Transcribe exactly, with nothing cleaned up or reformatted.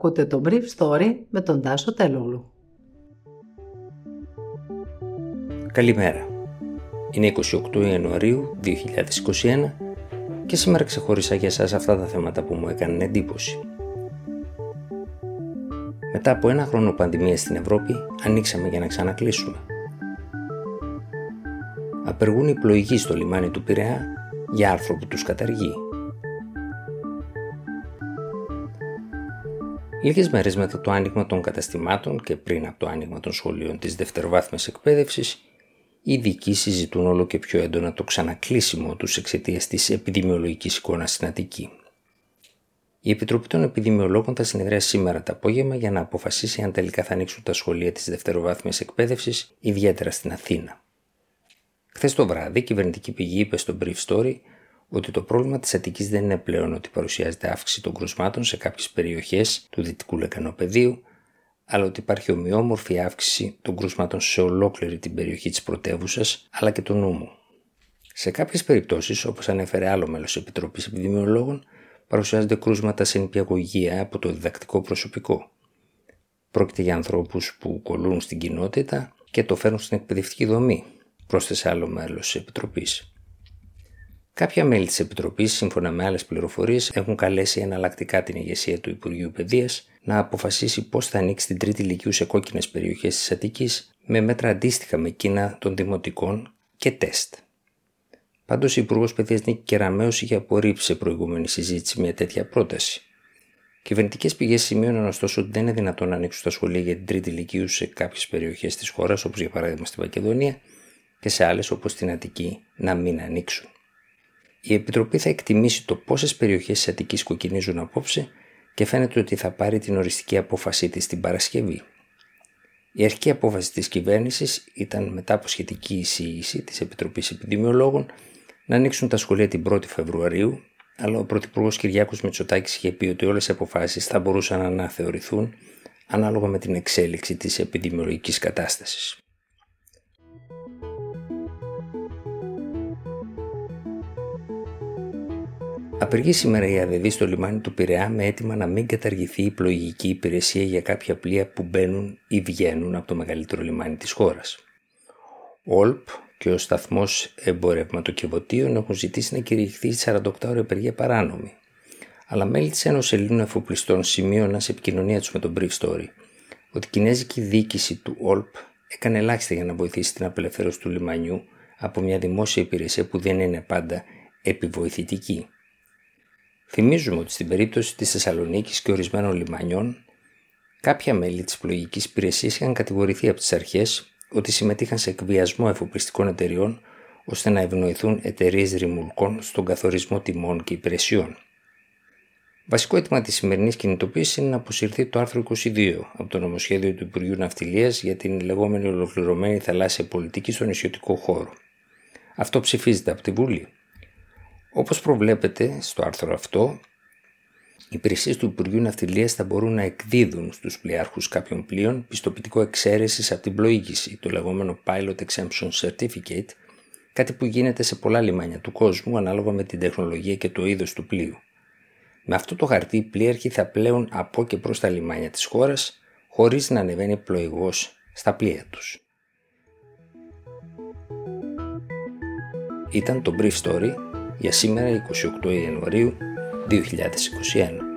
Ακούτε το Brief Story με τον Τάσο Τελούλου. Καλημέρα. Είναι εικοστή ογδόη Ιανουαρίου δύο χιλιάδες είκοσι ένα και σήμερα ξεχώρισα για σας αυτά τα θέματα που μου έκαναν εντύπωση. Μετά από ένα χρόνο πανδημίας στην Ευρώπη, ανοίξαμε για να ξανακλείσουμε. Απεργούν οι πλοηγοί στο λιμάνι του Πειραιά για άρθρο που τους καταργεί. Λίγες μέρες μετά το άνοιγμα των καταστημάτων και πριν από το άνοιγμα των σχολείων της δευτεροβάθμιας εκπαίδευσης, οι ειδικοί συζητούν όλο και πιο έντονα το ξανακλείσιμο τους εξαιτίας της επιδημιολογικής εικόνας στην Αττική. Η Επιτροπή των Επιδημιολόγων θα συνεδριάσει σήμερα το απόγευμα για να αποφασίσει αν τελικά θα ανοίξουν τα σχολεία της δευτεροβάθμιας εκπαίδευσης, ιδιαίτερα στην Αθήνα. Χθες το βράδυ, η κυβερνητική πηγή είπε στο Brief Story ότι το πρόβλημα της Αττικής δεν είναι πλέον ότι παρουσιάζεται αύξηση των κρουσμάτων σε κάποιες περιοχές του δυτικού λεκανοπεδίου, αλλά ότι υπάρχει ομοιόμορφη αύξηση των κρουσμάτων σε ολόκληρη την περιοχή της πρωτεύουσας αλλά και του νόμου. Σε κάποιες περιπτώσεις, όπως ανέφερε άλλο μέλος της Επιτροπής Επιδημιολόγων, παρουσιάζονται κρούσματα σε νηπιαγωγεία από το διδακτικό προσωπικό. Πρόκειται για ανθρώπους που κολλούν στην κοινότητα και το φέρνουν στην εκπαιδευτική δομή, πρόσθεσε άλλο μέλος της Επιτροπής. Κάποια μέλη της Επιτροπής, σύμφωνα με άλλες πληροφορίες, έχουν καλέσει εναλλακτικά την ηγεσία του Υπουργείου Παιδείας να αποφασίσει πώς θα ανοίξει την Τρίτη Λυκείου σε κόκκινες περιοχές της Αττικής με μέτρα αντίστοιχα με εκείνα των δημοτικών και τεστ. Πάντως, η Υπουργός Παιδείας Νίκη Κεραμέως είχε απορρίψει σε προηγούμενη συζήτηση μια τέτοια πρόταση. Κυβερνητικές πηγές σημείωναν ωστόσο ότι δεν είναι δυνατόν να ανοίξουν τα σχολεία για την Τρίτη Λυκείου σε κάποιες περιοχές της χώρας, όπως για παράδειγμα στη Μακεδονία, και σε άλλες, όπως στην Αττική, να μην ανοίξουν. Η Επιτροπή θα εκτιμήσει το πόσες περιοχές της Αττικής κοκκινίζουν απόψε και φαίνεται ότι θα πάρει την οριστική απόφασή της την Παρασκευή. Η αρχική απόφαση της κυβέρνησης ήταν, μετά από σχετική εισήγηση της Επιτροπής Επιδημιολόγων, να ανοίξουν τα σχολεία την πρώτη Φεβρουαρίου, αλλά ο Πρωθυπουργός Κυριάκος Μητσοτάκης είχε πει ότι όλες οι αποφάσεις θα μπορούσαν να αναθεωρηθούν ανάλογα με την εξέλιξη της επιδημιολογικής κατάστασης. Απεργεί σήμερα η ΑΔΔ στο λιμάνι του Πειραιά με αίτημα να μην καταργηθεί η πλοηγική υπηρεσία για κάποια πλοία που μπαίνουν ή βγαίνουν από το μεγαλύτερο λιμάνι της χώρας. Ο ΟΛΠ και ο σταθμός εμπορευματοκιβωτίων έχουν ζητήσει να κηρυχθεί σαράντα οκτώ ώρες απεργία παράνομη. Αλλά μέλη της Ένωσης Ελλήνων Εφοπλιστών σημείωναν σε επικοινωνία τους με τον Brief Story ότι η κινέζικη διοίκηση του ΟΛΠ έκανε ελάχιστα για να βοηθήσει την απελευθέρωση του λιμανιού από μια δημόσια υπηρεσία που δεν είναι πάντα επιβοηθητική. Θυμίζουμε ότι στην περίπτωση της Θεσσαλονίκης και ορισμένων λιμανιών, κάποια μέλη της πλοηγικής υπηρεσίας είχαν κατηγορηθεί από τις αρχές ότι συμμετείχαν σε εκβιασμό εφοπλιστικών εταιριών ώστε να ευνοηθούν εταιρείες ρημουλκών στον καθορισμό τιμών και υπηρεσιών. Βασικό αίτημα της σημερινής κινητοποίησης είναι να αποσυρθεί το άρθρο είκοσι δύο από το νομοσχέδιο του Υπουργείου Ναυτιλίας για την λεγόμενη ολοκληρωμένη θαλάσσια πολιτική στον νησιωτικό χώρο. Αυτό ψηφίζεται από τη Βουλή. Όπως προβλέπεται στο άρθρο αυτό, οι υπηρεσίες του Υπουργείου Ναυτιλίας θα μπορούν να εκδίδουν στους πλοίαρχους κάποιων πλοίων πιστοποιητικό εξαίρεσης από την πλοήγηση, το λεγόμενο Pilot Exemption Certificate, κάτι που γίνεται σε πολλά λιμάνια του κόσμου ανάλογα με την τεχνολογία και το είδος του πλοίου. Με αυτό το χαρτί, οι πλοίαρχοι θα πλέουν από και προς τα λιμάνια της χώρας, χωρίς να ανεβαίνει πλοηγός στα πλοία τους. Ήταν το Brief Story για σήμερα εικοστή ογδόη Ιανουαρίου δύο χιλιάδες είκοσι ένα.